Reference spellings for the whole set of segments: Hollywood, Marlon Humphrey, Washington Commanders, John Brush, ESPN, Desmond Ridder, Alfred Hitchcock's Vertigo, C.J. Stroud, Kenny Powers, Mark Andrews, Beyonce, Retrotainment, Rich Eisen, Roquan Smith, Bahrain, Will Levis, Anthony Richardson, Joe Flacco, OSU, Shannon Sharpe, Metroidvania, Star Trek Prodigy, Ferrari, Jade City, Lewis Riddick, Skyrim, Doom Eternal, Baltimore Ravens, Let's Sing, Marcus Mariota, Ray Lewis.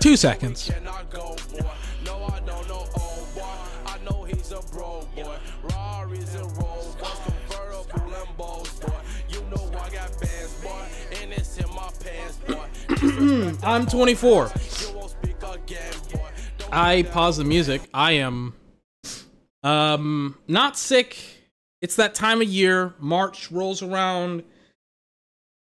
2 seconds. I'm 24. I pause the music. I am not sick. It's that time of year. March rolls around.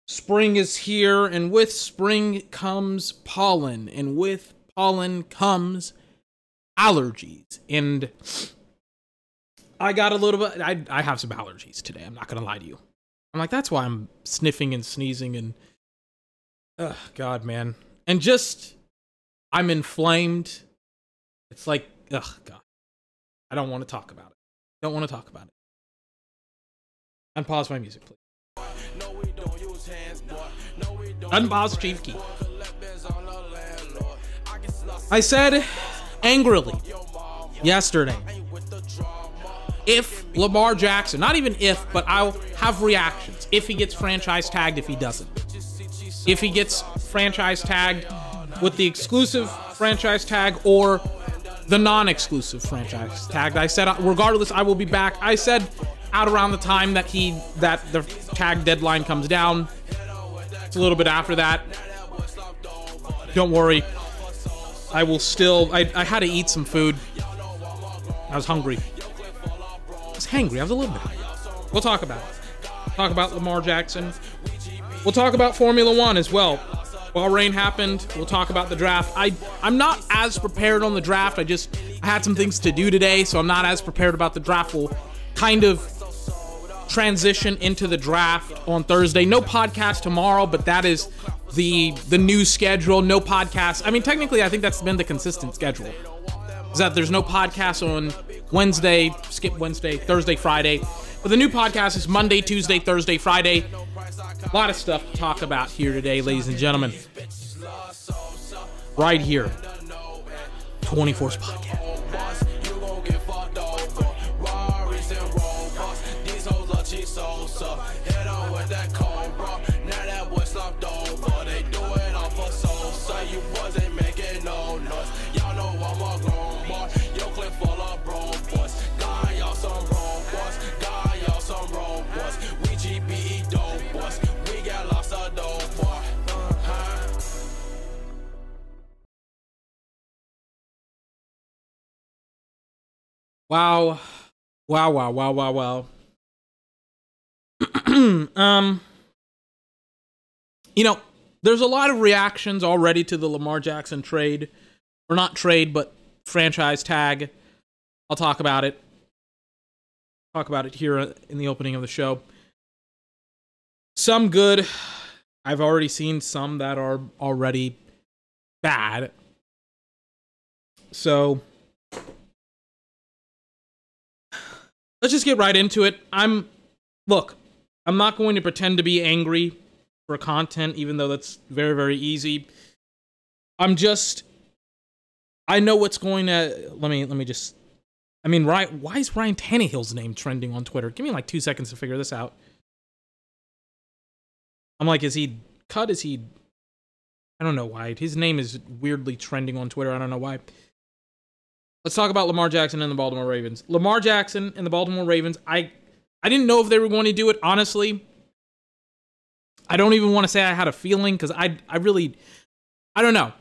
Spring is here, and with spring comes pollen, and with pollen comes allergies. And I got a little bit, I have some allergies today, I'm not going to lie to you. I'm like, that's why I'm sniffing and sneezing and, oh, God, man. And just, I'm inflamed. It's like, oh, God. I don't want to talk about it. Don't want to talk about it. Unpause my music, please. Unpause Chief Keef. I said angrily yesterday, if Lamar Jackson, not even if, but I'll have reactions. If he gets franchise tagged, if he doesn't. If he gets franchise tagged with the exclusive franchise tag or the non-exclusive franchise tag. I said, regardless, I will be back. I said out around the time that the tag deadline comes down. A little bit after that. Don't worry. I will still... I had to eat some food. I was hungry. I was hangry. I was a little bit hungry. We'll talk about it. Talk about Lamar Jackson. We'll talk about Formula One as well. Bahrain happened. We'll talk about the draft. I'm not as prepared on the draft. I had some things to do today, so I'm not as prepared about the draft. We'll kind of transition into the draft on Thursday. No podcast tomorrow, but that is the new schedule. No podcast. I mean, technically, I think that's been the consistent schedule. Is that there's no podcast on Wednesday, skip Wednesday, Thursday, Friday. But the new podcast is Monday, Tuesday, Thursday, Friday. A lot of stuff to talk about here today, ladies and gentlemen. Right here. 24's podcast. Wow. Wow, wow, wow, wow, wow. There's a lot of reactions already to the Lamar Jackson trade. Or not trade, but franchise tag. I'll talk about it. Talk about it here in the opening of the show. Some good. I've already seen some that are already bad. So... let's just get right into it. I'm not going to pretend to be angry for content, even though that's very, very easy. I know what's going to, why is Ryan Tannehill's name trending on Twitter? Give me like 2 seconds to figure this out. I'm like, is he cut? I don't know why. His name is weirdly trending on Twitter. I don't know why. Let's talk about Lamar Jackson and the Baltimore Ravens. Lamar Jackson and the Baltimore Ravens, I didn't know if they were going to do it, honestly. I don't even want to say I had a feeling, because I really, I don't know.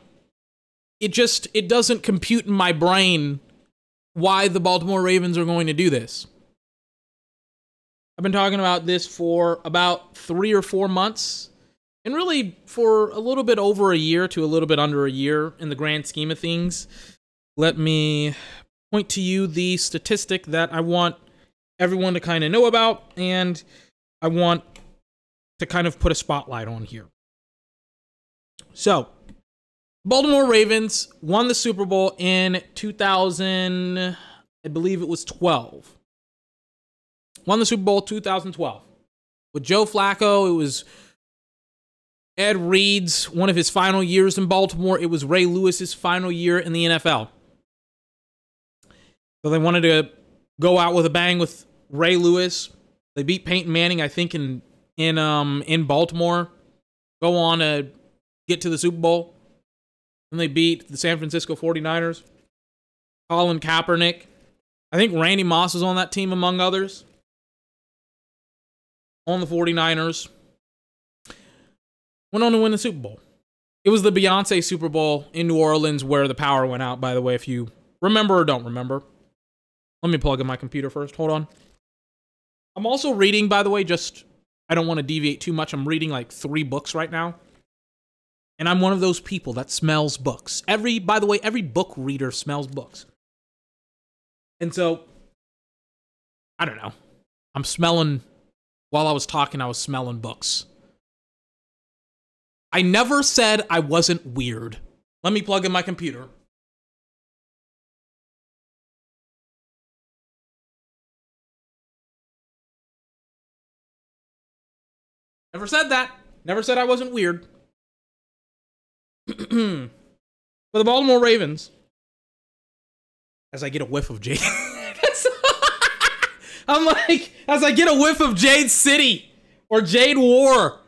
It just, it doesn't compute in my brain why the Baltimore Ravens are going to do this. I've been talking about this for about 3 or 4 months, and really for a little bit over a year to a little bit under a year in the grand scheme of things. Let me point to you the statistic that I want everyone to kind of know about, and I want to kind of put a spotlight on here. So, Baltimore Ravens won the Super Bowl in 2000, I believe it was 12. Won the Super Bowl 2012. With Joe Flacco, it was Ed Reed's, one of his final years in Baltimore. It was Ray Lewis's final year in the NFL. So they wanted to go out with a bang with Ray Lewis. They beat Peyton Manning, I think, in Baltimore. Go on to get to the Super Bowl. And they beat the San Francisco 49ers. Colin Kaepernick. I think Randy Moss was on that team, among others. On the 49ers. Went on to win the Super Bowl. It was the Beyonce Super Bowl in New Orleans where the power went out, by the way, if you remember or don't remember. Let me plug in my computer first. Hold on. I'm also reading, by the way, just, I don't want to deviate too much. I'm reading like 3 books right now. And I'm one of those people that smells books. By the way, every book reader smells books. And so, I don't know. I'm smelling, while I was talking, I was smelling books. I never said I wasn't weird. Let me plug in my computer. Never said that. Never said I wasn't weird. For the Baltimore Ravens, as I get a whiff of Jade, I'm like, as I get a whiff of Jade City or Jade War,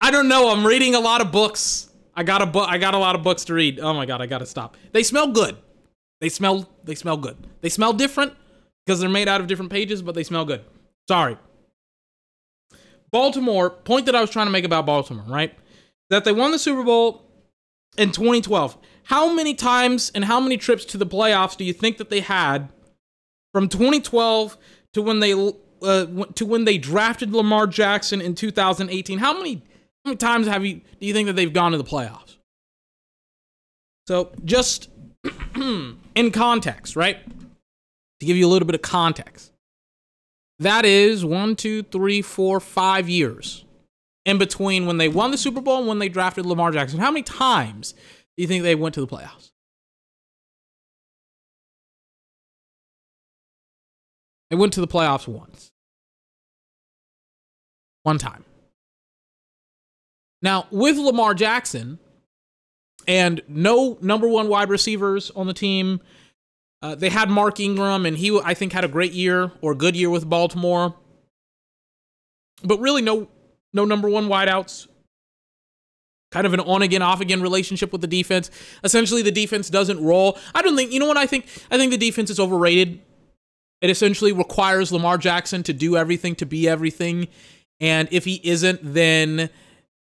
I don't know. I'm reading a lot of books. I got a lot of books to read. Oh my God, I gotta stop. They smell good. They smell good. They smell different because they're made out of different pages, but they smell good. Sorry. Baltimore, point that I was trying to make about Baltimore, right? That they won the Super Bowl in 2012. How many times and how many trips to the playoffs do you think that they had from 2012 to when they drafted Lamar Jackson in 2018? How many times do you think that they've gone to the playoffs? So just in context, right? To give you a little bit of context. That is 1, 2, 3, 4, 5 years in between when they won the Super Bowl and when they drafted Lamar Jackson. How many times do you think they went to the playoffs? They went to the playoffs once. One time. Now, with Lamar Jackson and no number 1 wide receivers on the team, they had Mark Ingram, and he, I think, had a great year or a good year with Baltimore. But really, no number 1 wideouts. Kind of an on-again, off-again relationship with the defense. Essentially, the defense doesn't roll. I don't think, you know what I think? I think the defense is overrated. It essentially requires Lamar Jackson to do everything, to be everything. And if he isn't, then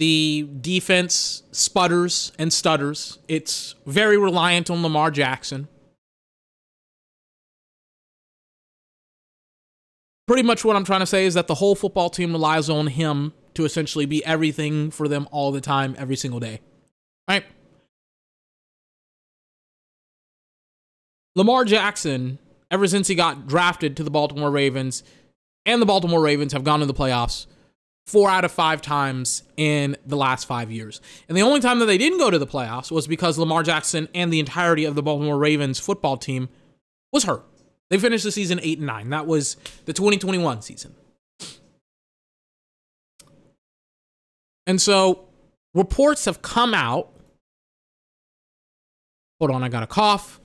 the defense sputters and stutters. It's very reliant on Lamar Jackson. Pretty much what I'm trying to say is that the whole football team relies on him to essentially be everything for them all the time, every single day. All right? Lamar Jackson, ever since he got drafted to the Baltimore Ravens, and the Baltimore Ravens have gone to the playoffs 4 out of 5 times in the last 5 years. And the only time that they didn't go to the playoffs was because Lamar Jackson and the entirety of the Baltimore Ravens football team was hurt. They finished the season 8-9. That was the 2021 season. And so reports have come out. Hold on, I got a cough.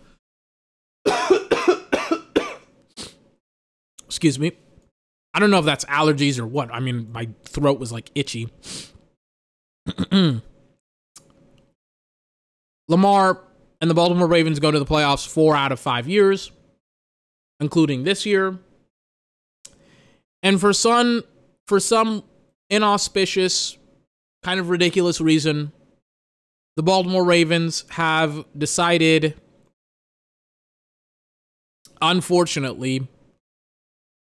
Excuse me. I don't know if that's allergies or what. I mean, my throat was like itchy. Lamar and the Baltimore Ravens go to the playoffs 4 out of 5 years, including this year. And for some inauspicious kind of ridiculous reason, the Baltimore Ravens have decided, unfortunately,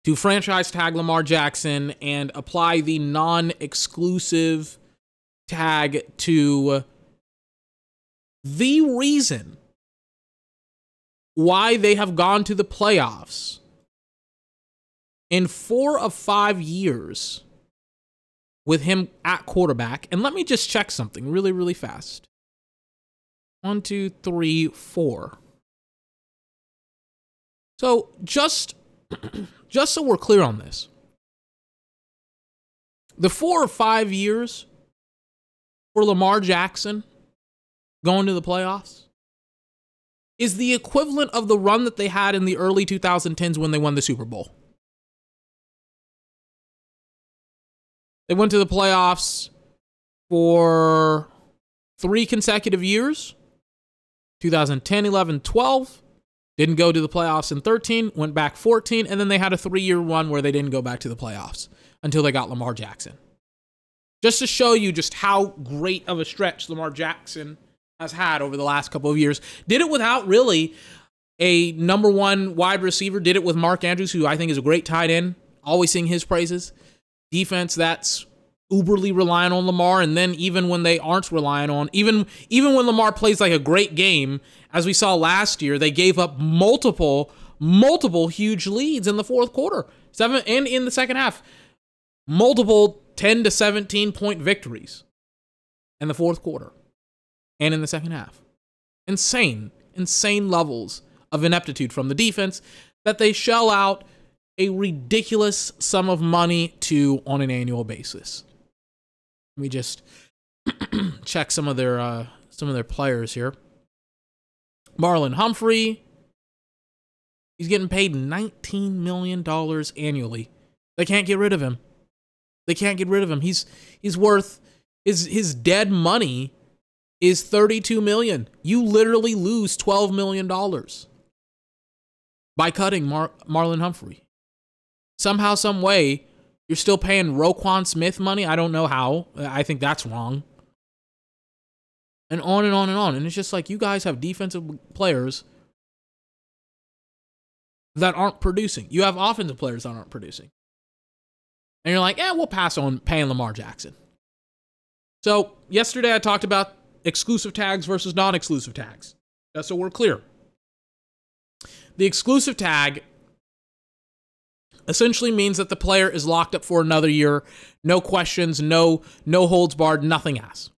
to franchise tag Lamar Jackson and apply the non-exclusive tag to the reason why they have gone to the playoffs in 4 of 5 years with him at quarterback. And let me just check something really, really fast. 1, 2, 3, 4. So just so we're clear on this, the 4 or 5 years for Lamar Jackson going to the playoffs is the equivalent of the run that they had in the early 2010s when they won the Super Bowl. They went to the playoffs for 3 consecutive years, 2010, 11, 12. Didn't go to the playoffs in 13, went back 14, and then they had a 3-year run where they didn't go back to the playoffs until they got Lamar Jackson. Just to show you just how great of a stretch Lamar Jackson has had over the last couple of years. Did it without really a #1 wide receiver. Did it with Mark Andrews, who I think is a great tight end. Always sing his praises. Defense that's uberly relying on Lamar, and then even when they aren't relying on, even when Lamar plays like a great game, as we saw last year, they gave up multiple huge leads in the fourth quarter, and in the second half, multiple 10 to 17 point victories in the fourth quarter and in the second half. Insane levels of ineptitude from the defense that they shell out a ridiculous sum of money to on an annual basis. Let me just check some of their players here. Marlon Humphrey, he's getting paid $19 million annually. They can't get rid of him. He's worth his dead money is $32 million. You literally lose $12 million by cutting Marlon Humphrey. Somehow, some way, you're still paying Roquan Smith money. I don't know how. I think that's wrong. And on and on and on. And it's just like, you guys have defensive players that aren't producing. You have offensive players that aren't producing. And you're like, we'll pass on paying Lamar Jackson. So yesterday I talked about exclusive tags versus non-exclusive tags. Just so we're clear. The exclusive tag essentially means that the player is locked up for another year. No questions, no holds barred, nothing else.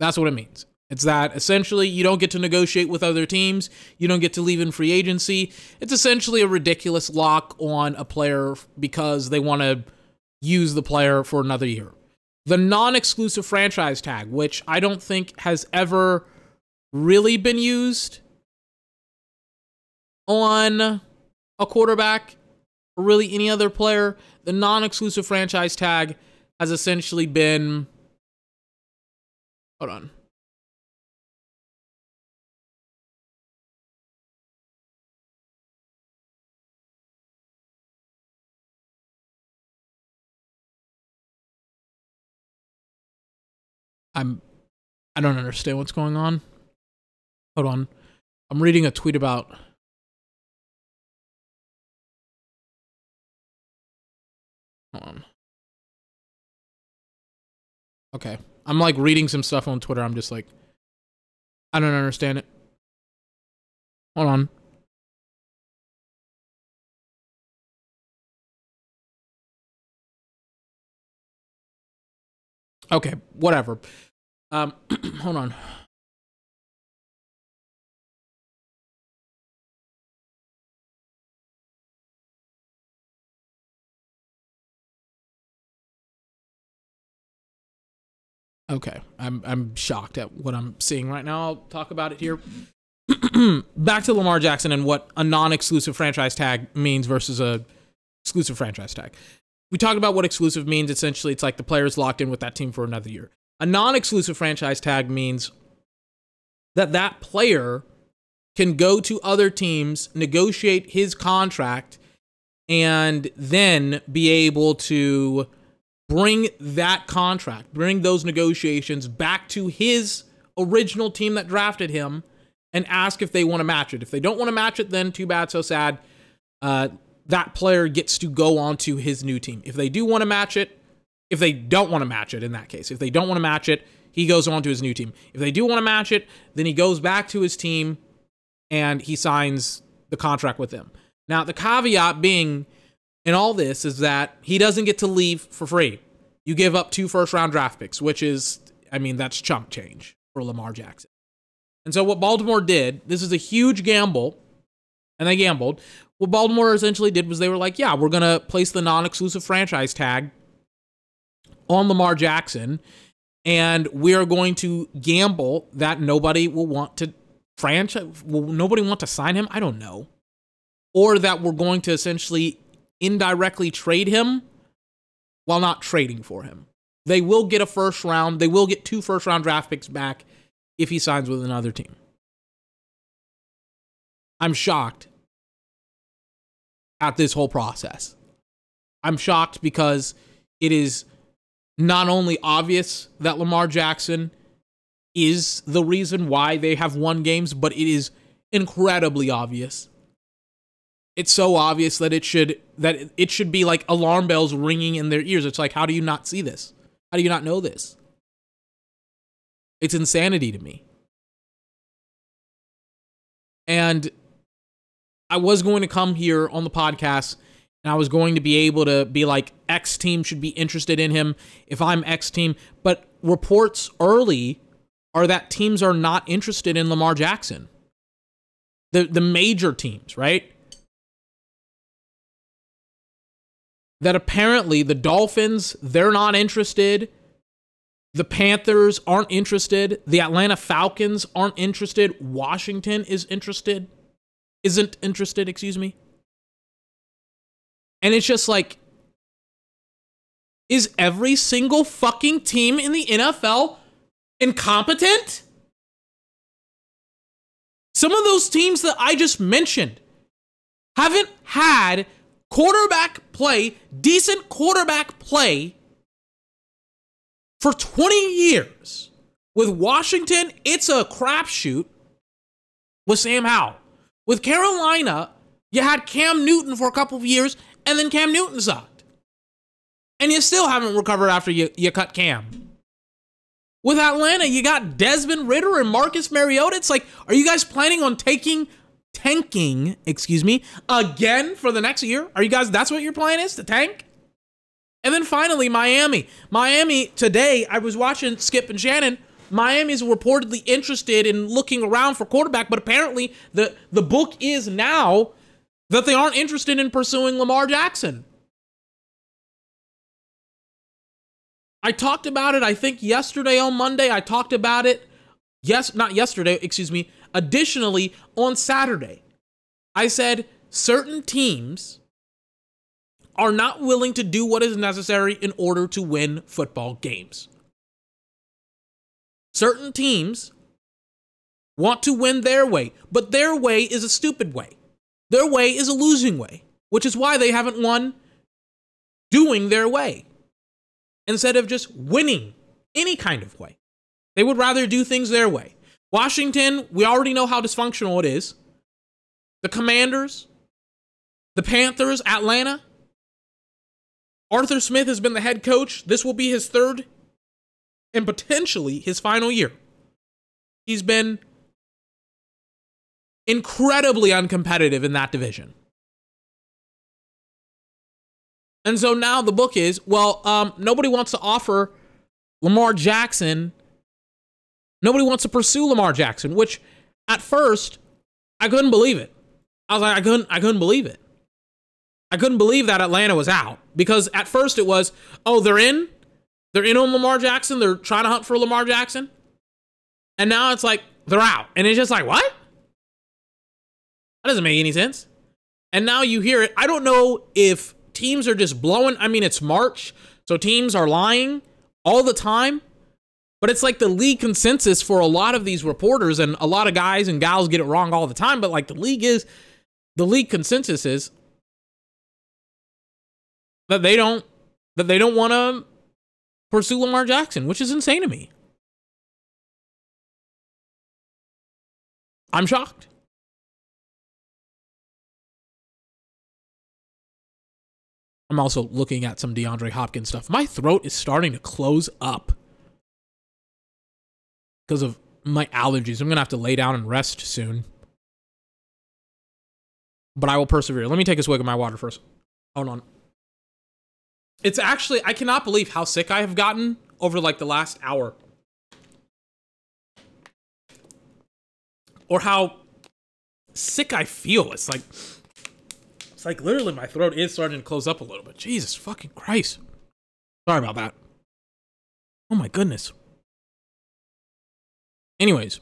That's what it means. It's that essentially you don't get to negotiate with other teams. You don't get to leave in free agency. It's essentially a ridiculous lock on a player because they want to use the player for another year. The non-exclusive franchise tag, which I don't think has ever really been used on a quarterback or really any other player, the non-exclusive franchise tag has essentially been, hold on, I don't understand what's going on. Hold on. I'm reading a tweet about, hold on. Okay. I'm like reading some stuff on Twitter. I'm just like, I don't understand it. Hold on. Okay, whatever. Hold on. Okay, I'm shocked at what I'm seeing right now. I'll talk about it here. Back to Lamar Jackson and what a non-exclusive franchise tag means versus a exclusive franchise tag. We talked about what exclusive means. Essentially, it's like the player's locked in with that team for another year. A non-exclusive franchise tag means that that player can go to other teams, negotiate his contract, and then be able to bring that contract, bring those negotiations back to his original team that drafted him and ask if they want to match it. If they don't want to match it, then too bad, so sad. That player gets to go on to his new team. If they do want to match it, if they don't want to match it in that case, if they don't want to match it, he goes on to his new team. If they do want to match it, then he goes back to his team and he signs the contract with them. Now, the caveat being in all this is that he doesn't get to leave for free. You give up 2 first-round draft picks, which is, I mean, that's chump change for Lamar Jackson. And so what Baltimore did, this is a huge gamble, and they gambled. What Baltimore essentially did was they were like, yeah, we're going to place the non-exclusive franchise tag on Lamar Jackson, and we are going to gamble that nobody will want to franchise, will nobody want to sign him? I don't know. Or that we're going to essentially indirectly trade him while not trading for him. They will get a first round. They will get 2 first-round draft picks back if he signs with another team. I'm shocked at this whole process. I'm shocked because it is not only obvious that Lamar Jackson is the reason why they have won games, but it is incredibly obvious. It's so obvious that it should be like alarm bells ringing in their ears. It's like, how do you not see this? How do you not know this? It's insanity to me. And I was going to come here on the podcast and I was going to be able to be like, X team should be interested in him if I'm X team. But reports early are that teams are not interested in Lamar Jackson. The major teams, right? That apparently the Dolphins, they're not interested. The Panthers aren't interested. The Atlanta Falcons aren't interested. Washington isn't interested. And it's just like, is every single fucking team in the NFL incompetent? Some of those teams that I just mentioned haven't had quarterback play, decent quarterback play for 20 years. With Washington, it's a crapshoot with Sam Howell. With Carolina, you had Cam Newton for a couple of years, and then Cam Newton sucked. And you still haven't recovered after you cut Cam. With Atlanta, you got Desmond Ridder and Marcus Mariota. It's like, are you guys planning on tanking again for the next year? Are you guys, that's what your plan is, to tank? And then finally, Miami, today, I was watching Skip and Shannon. Miami's reportedly interested in looking around for quarterback, but apparently the book is now that they aren't interested in pursuing Lamar Jackson. I talked about it, I think, yesterday on Monday. I talked about it, additionally, on Saturday, I said certain teams are not willing to do what is necessary in order to win football games. Certain teams want to win their way, but their way is a stupid way. Their way is a losing way, which is why they haven't won doing their way instead of just winning any kind of way. They would rather do things their way. Washington, we already know how dysfunctional it is. The Commanders, the Panthers, Atlanta. Arthur Smith has been the head coach. This will be his third and potentially his final year. He's been incredibly uncompetitive in that division. And so now the book is, well, nobody wants to offer Lamar Jackson. Nobody wants to pursue Lamar Jackson, which at first, I couldn't believe it. I was like, I couldn't believe it. I couldn't believe that Atlanta was out, because at first it was, oh, they're in on Lamar Jackson. They're trying to hunt for Lamar Jackson. And now it's like, they're out. And it's just like, what? That doesn't make any sense. And now you hear it. I don't know if teams are just blowing. I mean, it's March, so teams are lying all the time. But it's like the league consensus for a lot of these reporters, and a lot of guys and gals get it wrong all the time, but like the league consensus is that they don't want to pursue Lamar Jackson, which is insane to me. I'm shocked. I'm also looking at some DeAndre Hopkins stuff. My throat is starting to close up because of my allergies. I'm going to have to lay down and rest soon. But I will persevere. Let me take a swig of my water first. Hold on. It's actually, I cannot believe how sick I have gotten over like the last hour. Or how sick I feel. It's like literally my throat is starting to close up a little bit. Jesus fucking Christ. Sorry about that. Oh my goodness. Anyways,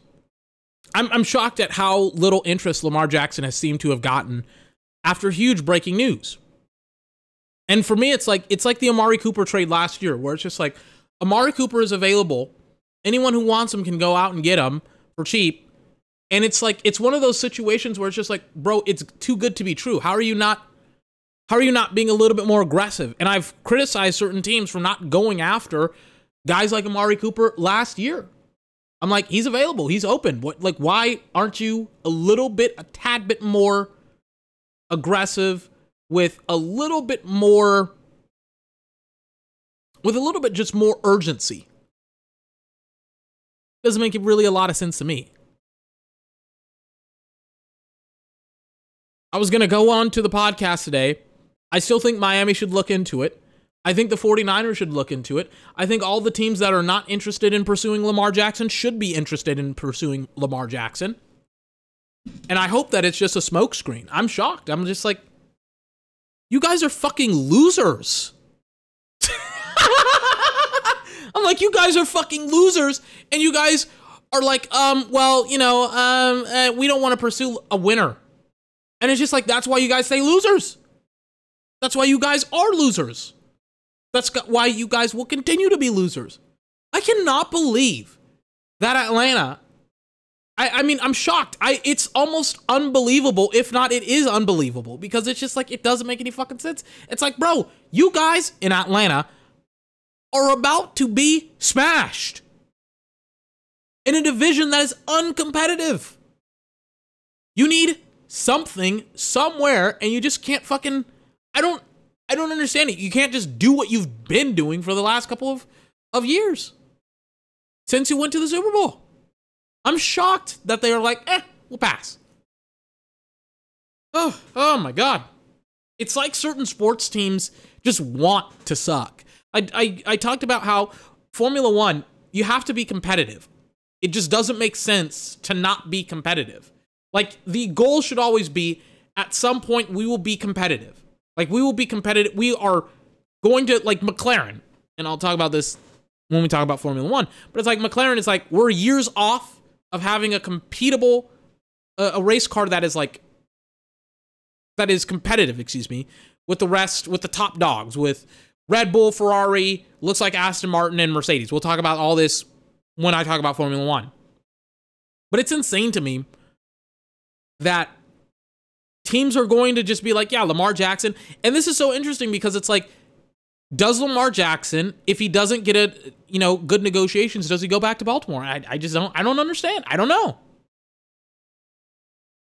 I'm shocked at how little interest Lamar Jackson has seemed to have gotten after huge breaking news. And for me, it's like the Amari Cooper trade last year, where it's just like, Amari Cooper is available. Anyone who wants him can go out and get him for cheap. And it's like, it's one of those situations where it's just like, bro, it's too good to be true. How are you not being a little bit more aggressive? And I've criticized certain teams for not going after guys like Amari Cooper last year. I'm like, he's available. He's open. What, like, why aren't you a tad bit more aggressive with a little bit just more urgency? Doesn't make it really a lot of sense to me. I was going to go on to the podcast today. I still think Miami should look into it. I think the 49ers should look into it. I think all the teams that are not interested in pursuing Lamar Jackson should be interested in pursuing Lamar Jackson. And I hope that it's just a smokescreen. I'm shocked. I'm just like, you guys are fucking losers. I'm like, you guys are fucking losers. And you guys are like, we don't want to pursue a winner. And it's just like, that's why you guys say losers. That's why you guys are losers. That's why you guys will continue to be losers. I cannot believe that Atlanta, I mean, I'm shocked. It's almost unbelievable, if not it is unbelievable, because it's just like, it doesn't make any fucking sense. It's like, bro, you guys in Atlanta are about to be smashed in a division that is uncompetitive. You need something somewhere, and you just can't fucking, I don't understand it. You can't just do what you've been doing for the last couple of years since you went to the Super Bowl. I'm shocked that they are like, we'll pass. Oh my God. It's like certain sports teams just want to suck. I talked about how Formula One, you have to be competitive. It just doesn't make sense to not be competitive. Like, the goal should always be, at some point, we will be competitive. Like, we will be competitive. We are going to, like, McLaren. And I'll talk about this when we talk about Formula One. But it's like, McLaren is like, we're years off of having a competable, a race car that is competitive, with the top dogs, with Red Bull, Ferrari, looks like Aston Martin, and Mercedes. We'll talk about all this when I talk about Formula One. But it's insane to me that teams are going to just be like, yeah, Lamar Jackson. And this is so interesting because it's like, does Lamar Jackson, if he doesn't get good negotiations, does he go back to Baltimore? I just don't understand. I don't know.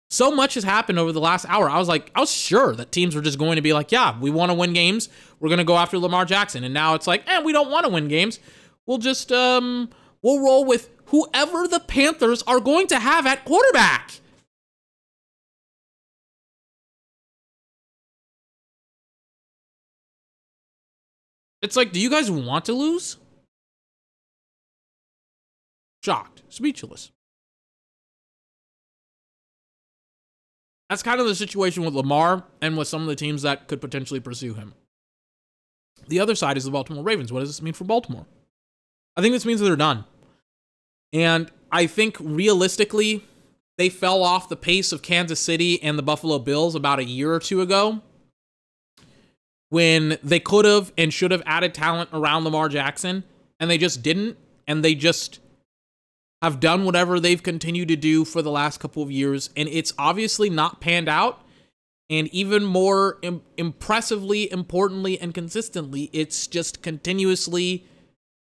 So much has happened over the last hour. I was sure that teams were just going to be like, yeah, we want to win games. We're going to go after Lamar Jackson. And now it's like, we don't want to win games. We'll just, we'll roll with whoever the Panthers are going to have at quarterback. It's like, do you guys want to lose? Shocked. Speechless. That's kind of the situation with Lamar and with some of the teams that could potentially pursue him. The other side is the Baltimore Ravens. What does this mean for Baltimore? I think this means that they're done. And I think realistically, they fell off the pace of Kansas City and the Buffalo Bills about a year or two ago, when they could have and should have added talent around Lamar Jackson, and they just didn't, and they just have done whatever they've continued to do for the last couple of years, and it's obviously not panned out, And even more impressively, importantly, and consistently, it's just continuously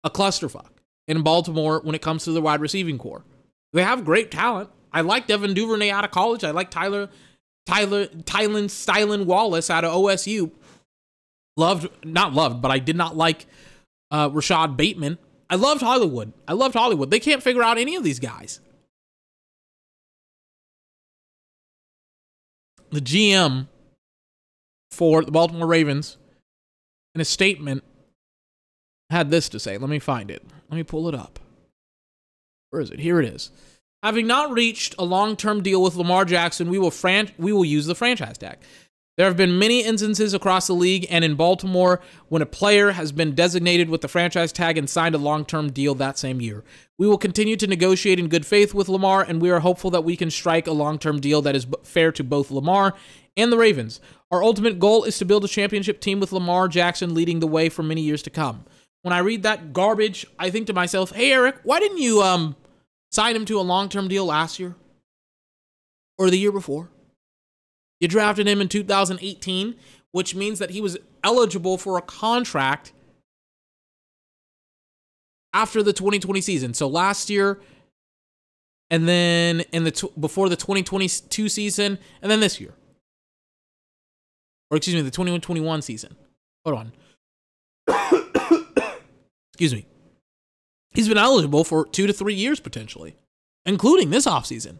a clusterfuck in Baltimore when it comes to the wide receiving core. They have great talent. I like Devin Duvernay out of college. I like Tylan Wallace out of OSU. Not loved, but I did not like Rashad Bateman. I loved Hollywood. They can't figure out any of these guys. The GM for the Baltimore Ravens, in a statement, had this to say. Let me find it. Let me pull it up. Where is it? Here it is. Having not reached a long-term deal with Lamar Jackson, we will use the franchise tag. There have been many instances across the league and in Baltimore when a player has been designated with the franchise tag and signed a long-term deal that same year. We will continue to negotiate in good faith with Lamar, and we are hopeful that we can strike a long-term deal that is fair to both Lamar and the Ravens. Our ultimate goal is to build a championship team with Lamar Jackson leading the way for many years to come. When I read that garbage, I think to myself, hey, Eric, why didn't you sign him to a long-term deal last year or the year before? You drafted him in 2018, which means that he was eligible for a contract after the 2020 season. So last year, and then before the 2022 season, and then this year. Or excuse me, the 2021 season. Hold on. Excuse me. He's been eligible for 2 to 3 years potentially, including this offseason.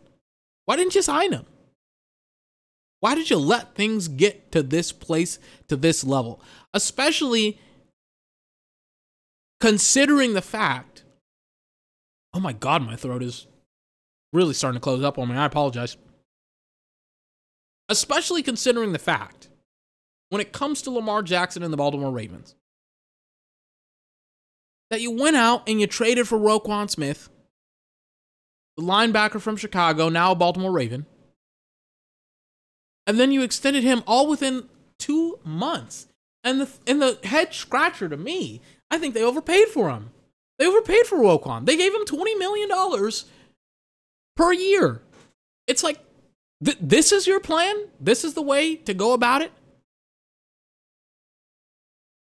Why didn't you sign him? Why did you let things get to this place, to this level? Especially considering the fact, oh my God, my throat is really starting to close up on me. I apologize. Especially considering the fact, when it comes to Lamar Jackson and the Baltimore Ravens, that you went out and you traded for Roquan Smith, the linebacker from Chicago, now a Baltimore Raven, and then you extended him all within 2 months. And the head scratcher to me, I think they overpaid for him. They overpaid for Roquan. They gave him $20 million per year. It's like, this is your plan? This is the way to go about it?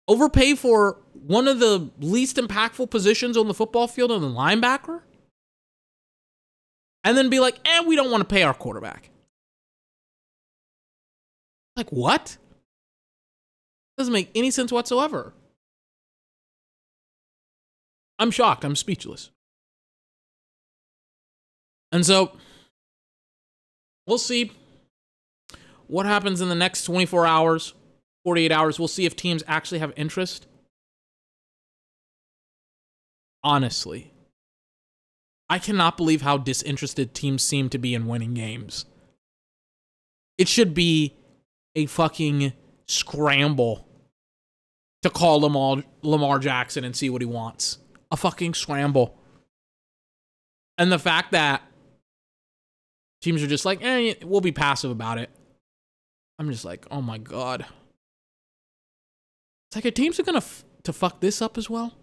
Overpay for one of the least impactful positions on the football field in the linebacker? And then be like, we don't want to pay our quarterback. Like, what? Doesn't make any sense whatsoever. I'm shocked. I'm speechless. And so, we'll see what happens in the next 24 hours, 48 hours. We'll see if teams actually have interest. Honestly, I cannot believe how disinterested teams seem to be in winning games. It should be a fucking scramble to call Lamar Jackson and see what he wants. A fucking scramble. And the fact that teams are just like, we'll be passive about it. I'm just like, oh my God. It's like, are teams are going to fuck this up as well?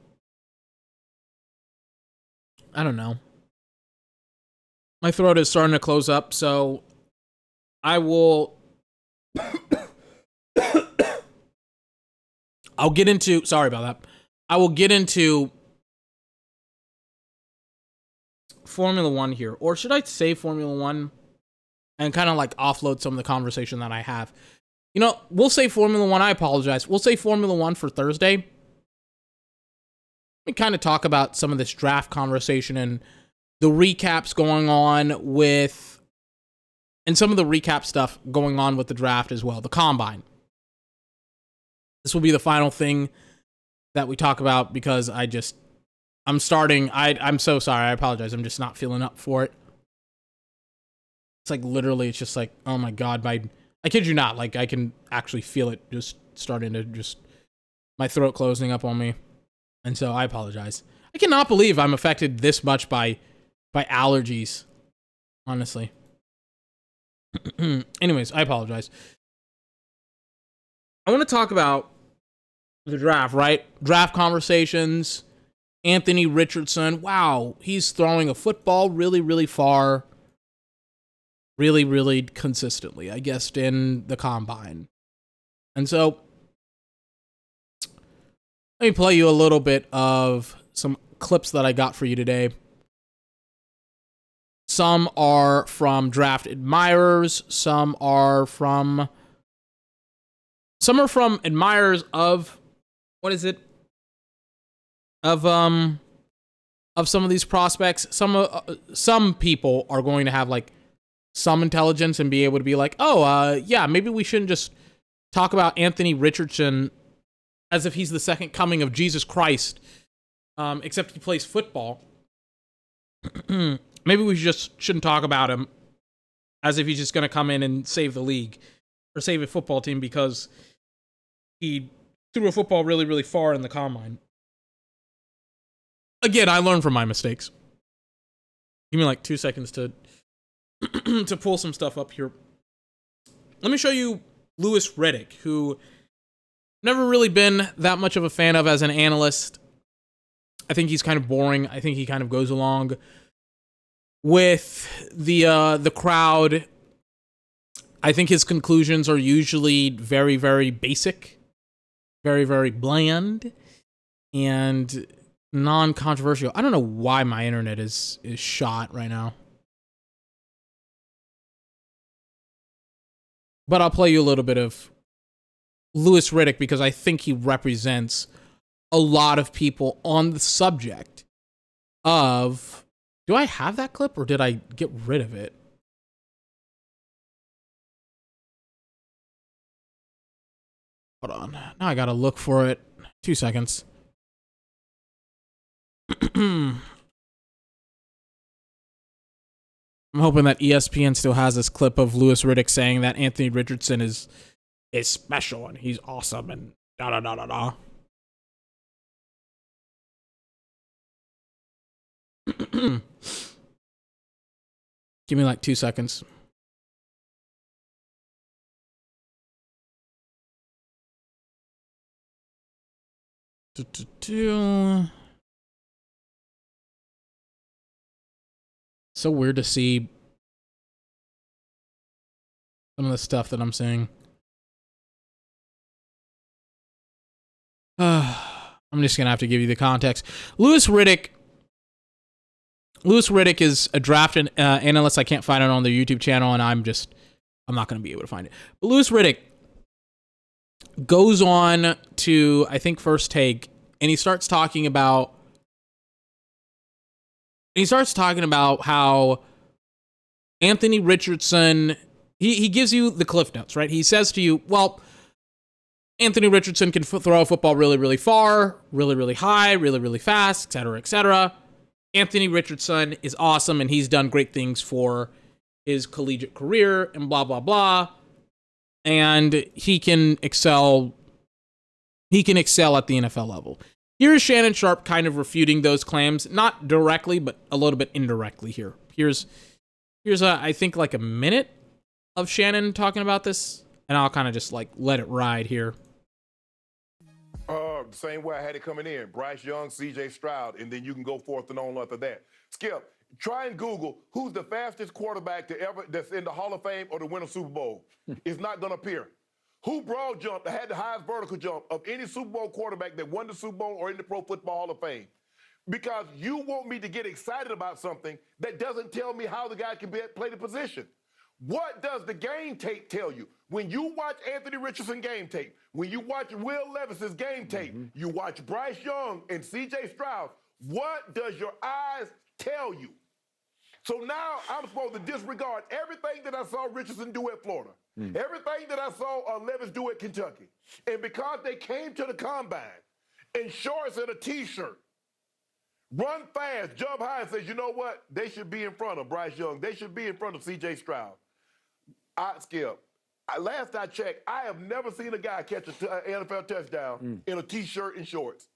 I don't know. My throat is starting to close up, so I will... I'll get into... Sorry about that. I will get into Formula One here. Or should I say Formula One and kind of like offload some of the conversation that I have? You know, we'll say Formula One. I apologize. We'll say Formula One for Thursday. Let me kind of talk about some of this draft conversation and the recaps going on with... And some of the recap stuff going on with the draft as well. The combine. This will be the final thing that we talk about because I'm so sorry. I apologize. I'm just not feeling up for it. It's like literally, it's just like, oh my God. I kid you not. Like I can actually feel it just starting to my throat closing up on me. And so I apologize. I cannot believe I'm affected this much by allergies. Honestly. Anyways, I apologize. I want to talk about the draft, right? Draft conversations. Anthony Richardson. Wow, he's throwing a football really, really far. really, really consistently, I guess, in the combine. And so, let me play you a little bit of some clips that I got for you today. Some are from draft admirers, some are from admirers of, of some of these prospects. Some people are going to have, like, some intelligence and be able to be like, oh, yeah, maybe we shouldn't just talk about Anthony Richardson as if he's the second coming of Jesus Christ, except he plays football. Maybe we just shouldn't talk about him as if he's just going to come in and save the league or save a football team because he threw a football really, really far in the combine. Again, I learned from my mistakes. Give me like 2 seconds to to pull some stuff up here. Let me show you Lewis Riddick, who never really been that much of a fan of as an analyst. I think he's kind of boring. I think he kind of goes along with the crowd. I think his conclusions are usually very, very basic, very, very bland, and non-controversial. I don't know why my internet is shot right now. But I'll play you a little bit of Lewis Riddick because I think he represents a lot of people on the subject of... Do I have that clip or did I get rid of it? Hold on. Now I gotta look for it. 2 seconds. I'm hoping that ESPN still has this clip of Lewis Riddick saying that Anthony Richardson is special and he's awesome and da-da-da-da-da. Give me like 2 seconds. So weird to see some of the stuff that I'm seeing. I'm just gonna have to give you the context. Lewis Riddick is a draft analyst. I can't find it on their YouTube channel, and I'm not going to be able to find it. But Lewis Riddick goes on to, I think, First Take, and he starts talking about how Anthony Richardson, he gives you the cliff notes, right? He says to you, well, Anthony Richardson can throw a football really, really far, really, really high, really, really fast, et cetera, et cetera. Anthony Richardson is awesome, and he's done great things for his collegiate career, and blah, blah, blah. And he can excel. He can excel at the NFL level. Here's Shannon Sharpe kind of refuting those claims, not directly, but a little bit indirectly here. Here's I think, like a minute of Shannon talking about this, and I'll kind of just, like, let it ride here. Same way I had it coming in. Bryce Young, C.J. Stroud, and then you can go forth and on after that. Skip, try and Google who's the fastest quarterback to ever that's in the Hall of Fame or to win a Super Bowl. It's not going to appear. Who broad jumped, had the highest vertical jump of any Super Bowl quarterback that won the Super Bowl or in the Pro Football Hall of Fame? Because you want me to get excited about something that doesn't tell me how the guy can play the position. What does the game tape tell you? When you watch Anthony Richardson game tape, when you watch Will Levis's game tape, you watch Bryce Young and C.J. Stroud, what does your eyes tell you? So now I'm supposed to disregard everything that I saw Richardson do at Florida, everything that I saw Levis do at Kentucky. And because they came to the combine in shorts and a T-shirt, run fast, jump high, and says, you know what? They should be in front of Bryce Young. They should be in front of C.J. Stroud. Skip. Last I checked, I have never seen a guy catch an NFL touchdown in a T-shirt and shorts.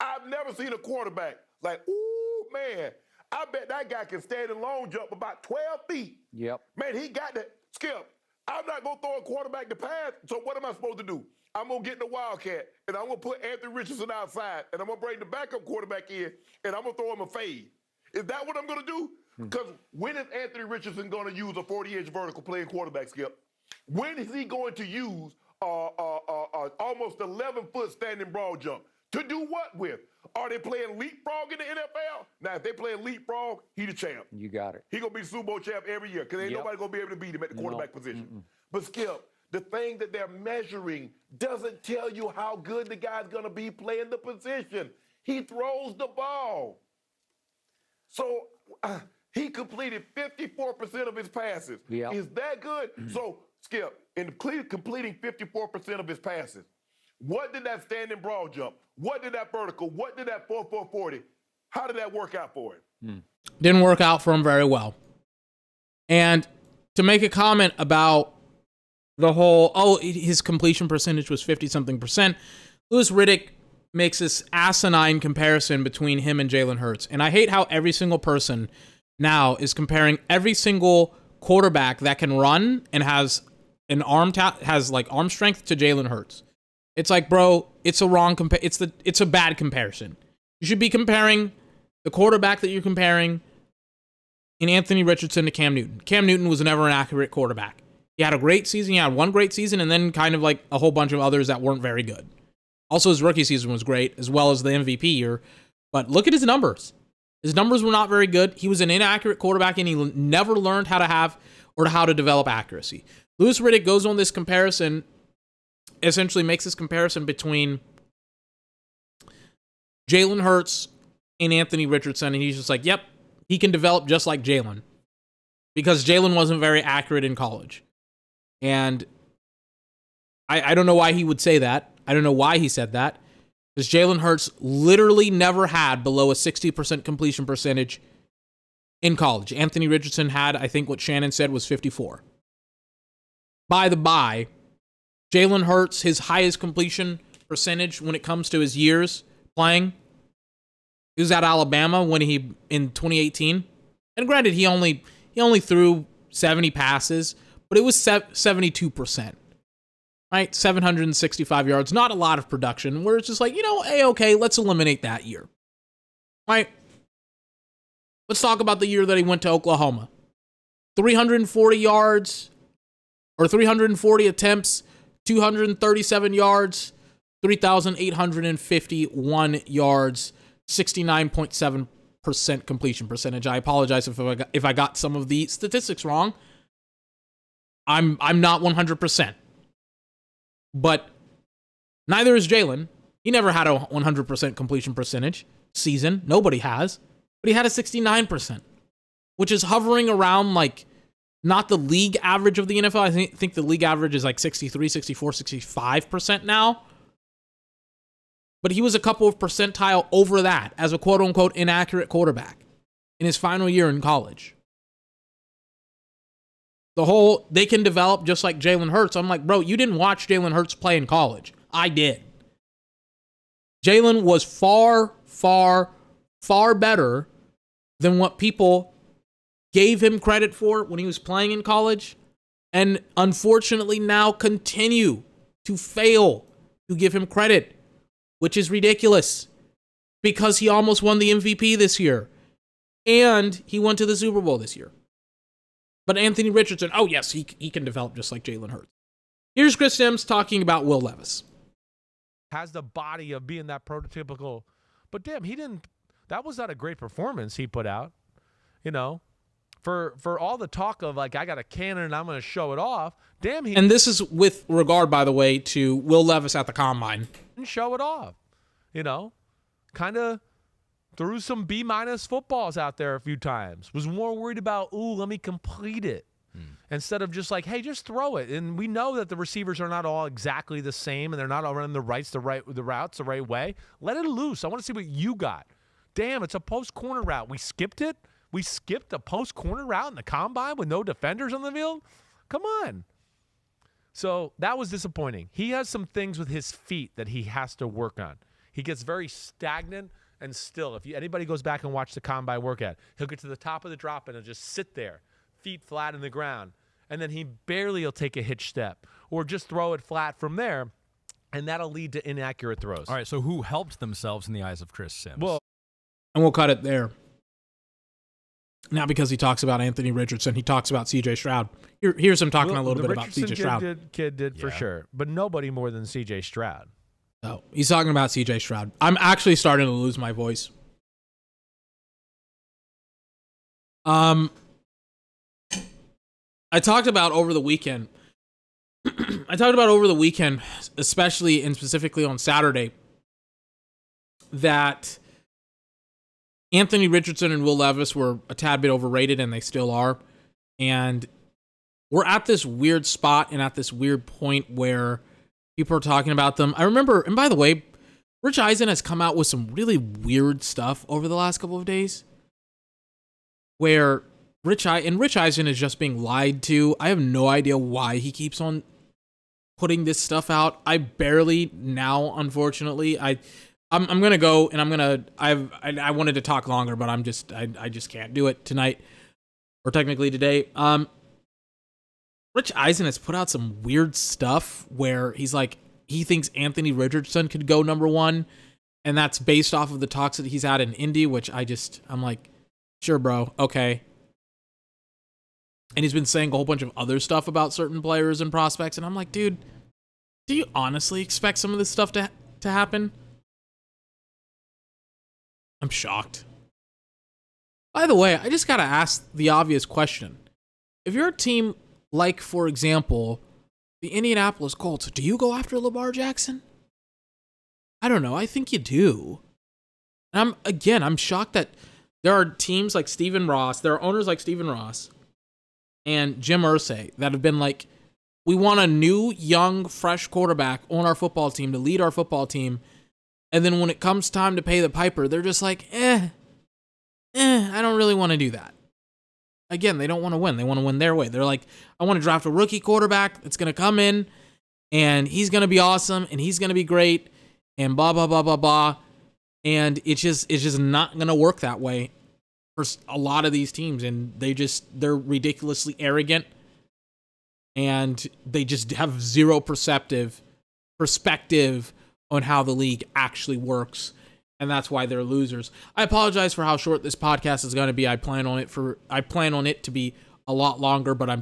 I've never seen a quarterback like, ooh, man, I bet that guy can stand in long jump about 12 feet. Yep. Man, he got that. Skip, I'm not going to throw a quarterback to pass, so what am I supposed to do? I'm going to get in the Wildcat, and I'm going to put Anthony Richardson outside, and I'm going to bring the backup quarterback in, and I'm going to throw him a fade. Is that what I'm going to do? Because when is Anthony Richardson going to use a 40-inch vertical playing quarterback, Skip? When is he going to use almost 11-foot standing broad jump? To do what with? Are they playing leapfrog in the NFL? Now, if they playing leapfrog, he the champ. You got it. He going to be the Super Bowl champ every year because ain't nobody going to be able to beat him at the quarterback position. But, Skip, the thing that they're measuring doesn't tell you how good the guy's going to be playing the position. He throws the ball. So he completed 54% of his passes. Yep. Is that good? So, Skip, in completing 54% of his passes, what did that standing broad jump? What did that vertical? What did that 4-4-40? How did that work out for him? Didn't work out for him very well. And to make a comment about the whole, oh, his completion percentage was 50-something percent, Lewis Riddick makes this asinine comparison between him and Jalen Hurts. And I hate how every single person now is comparing every single quarterback that can run and has an arm strength to Jalen Hurts. It's like, bro, it's a wrong it's a bad comparison. You should be comparing the quarterback that you're comparing in Anthony Richardson to Cam Newton. Cam Newton was never an accurate quarterback. He had a great season. He had one great season and then kind of like a whole bunch of others that weren't very good. Also, his rookie season was great as well as the MVP year. But look at his numbers. His numbers were not very good. He was an inaccurate quarterback and he never learned how to have or how to develop accuracy. Lewis Riddick goes on this comparison, essentially makes this comparison between Jalen Hurts and Anthony Richardson, and he's just like, yep, he can develop just like Jalen because Jalen wasn't very accurate in college. And I don't know why he would say that. I don't know why he said that because Jalen Hurts literally never had below a 60% completion percentage in college. Anthony Richardson had, I think what Shannon said was 54. By the by, Jalen Hurts, his highest completion percentage when it comes to his years playing, he was at Alabama when he in 2018. And granted, he only threw 70 passes, but it was 72%, right? 765 yards, not a lot of production. Where it's just like, you know, hey, okay, let's eliminate that year, right? Let's talk about the year that he went to Oklahoma. 340 yards or 340 attempts. 237 yards, 3,851 yards, 69.7% completion percentage. I apologize if I got some of the statistics wrong. I'm not 100%. But neither is Jalen. He never had a 100% completion percentage season. Nobody has. But he had a 69%, which is hovering around like not the league average of the NFL. I think the league average is like 63, 64, 65% now. But he was a couple of percentile over that as a quote-unquote inaccurate quarterback in his final year in college. The whole, they can develop just like Jalen Hurts. I'm like, bro, you didn't watch Jalen Hurts play in college. I did. Jalen was far, far, far better than what people gave him credit for when he was playing in college, and unfortunately now continue to fail to give him credit, which is ridiculous because he almost won the MVP this year, and he went to the Super Bowl this year. But Anthony Richardson, oh yes, he can develop just like Jalen Hurts. Here's Chris Sims talking about Will Levis. Has the body of being that prototypical, but damn, that was not a great performance he put out, you know? For all the talk of, like, I got a cannon and I'm going to show it off, damn he... And this is with regard, by the way, to Will Levis at the Combine. And show it off, you know? Kind of threw some B-minus footballs out there a few times. Was more worried about, ooh, let me complete it. Instead of just like, hey, just throw it. And we know that the receivers are not all exactly the same and they're not all running the routes the right way. Let it loose. I want to see what you got. Damn, it's a post-corner route. We skipped it? We skipped a post-corner route in the Combine with no defenders on the field? Come on. So that was disappointing. He has some things with his feet that he has to work on. He gets very stagnant and still. If anybody goes back and watch the Combine workout, he'll get to the top of the drop and he'll just sit there, feet flat in the ground. And then he barely will take a hitch step or just throw it flat from there, and that'll lead to inaccurate throws. All right, so who helped themselves in the eyes of Chris Sims? Well, and we'll cut it there. Not because he talks about Anthony Richardson. He talks about C.J. Stroud. Here's him talking a little bit about C.J. Stroud. Kid did for sure, but nobody more than C.J. Stroud. Oh, he's talking about C.J. Stroud. I'm actually starting to lose my voice. I talked about over the weekend. Especially and specifically on Saturday, that Anthony Richardson and Will Levis were a tad bit overrated, and they still are. And we're at this weird spot and at this weird point where people are talking about them. I remember, and by the way, Rich Eisen has come out with some really weird stuff over the last couple of days where Rich Eisen is just being lied to. I have no idea why he keeps on putting this stuff out. I barely now, unfortunately, I'm going to go and I wanted to talk longer, but I just can't do it tonight or technically today. Rich Eisen has put out some weird stuff where he's like, he thinks Anthony Richardson could go #1. And that's based off of the talks that he's had in Indy, which I'm like, sure, bro. Okay. And he's been saying a whole bunch of other stuff about certain players and prospects. And I'm like, dude, do you honestly expect some of this stuff to happen? I'm shocked. By the way, I just got to ask the obvious question. If you're a team like, for example, the Indianapolis Colts, do you go after Lamar Jackson? I don't know. I think you do. And I'm shocked that there are teams like Steven Ross, there are owners like Steven Ross and Jim Irsay that have been like, we want a new, young, fresh quarterback on our football team to lead our football team. And then when it comes time to pay the piper, they're just like, I don't really want to do that. Again, they don't want to win. They want to win their way. They're like, I want to draft a rookie quarterback that's going to come in, and he's going to be awesome, and he's going to be great, and blah, blah, blah, blah, blah. And it's just not going to work that way for a lot of these teams, and they're ridiculously arrogant, and they just have zero perspective on how the league actually works, and that's why they're losers. I apologize for how short this podcast is going to be. I plan on it to be a lot longer, but I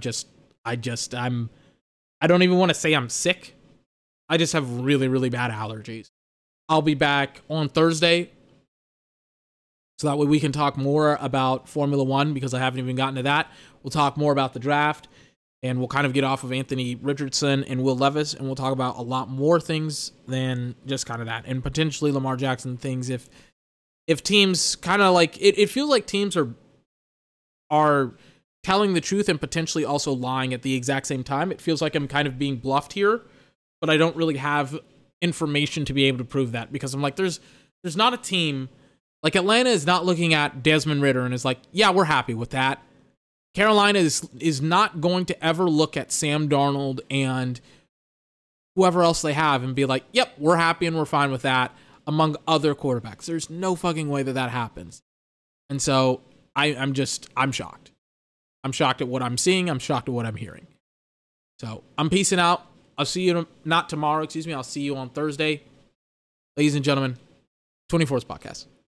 don't even want to say I'm sick. I just have really, really bad allergies. I'll be back on Thursday, so that way we can talk more about Formula One, because I haven't even gotten to that. We'll talk more about the draft, and we'll kind of get off of Anthony Richardson and Will Levis, and we'll talk about a lot more things than just kind of that, and potentially Lamar Jackson things. If teams kind of like it feels like teams are telling the truth and potentially also lying at the exact same time. It feels like I'm kind of being bluffed here, but I don't really have information to be able to prove that, because I'm like, there's not a team like Atlanta is not looking at Desmond Ridder and is like, yeah, we're happy with that. Carolina is not going to ever look at Sam Darnold and whoever else they have and be like, yep, we're happy and we're fine with that, among other quarterbacks. There's no fucking way that happens. And so I'm shocked. I'm shocked at what I'm seeing. I'm shocked at what I'm hearing. So I'm peacing out. I'll see you I'll see you on Thursday. Ladies and gentlemen, 24's Podcast.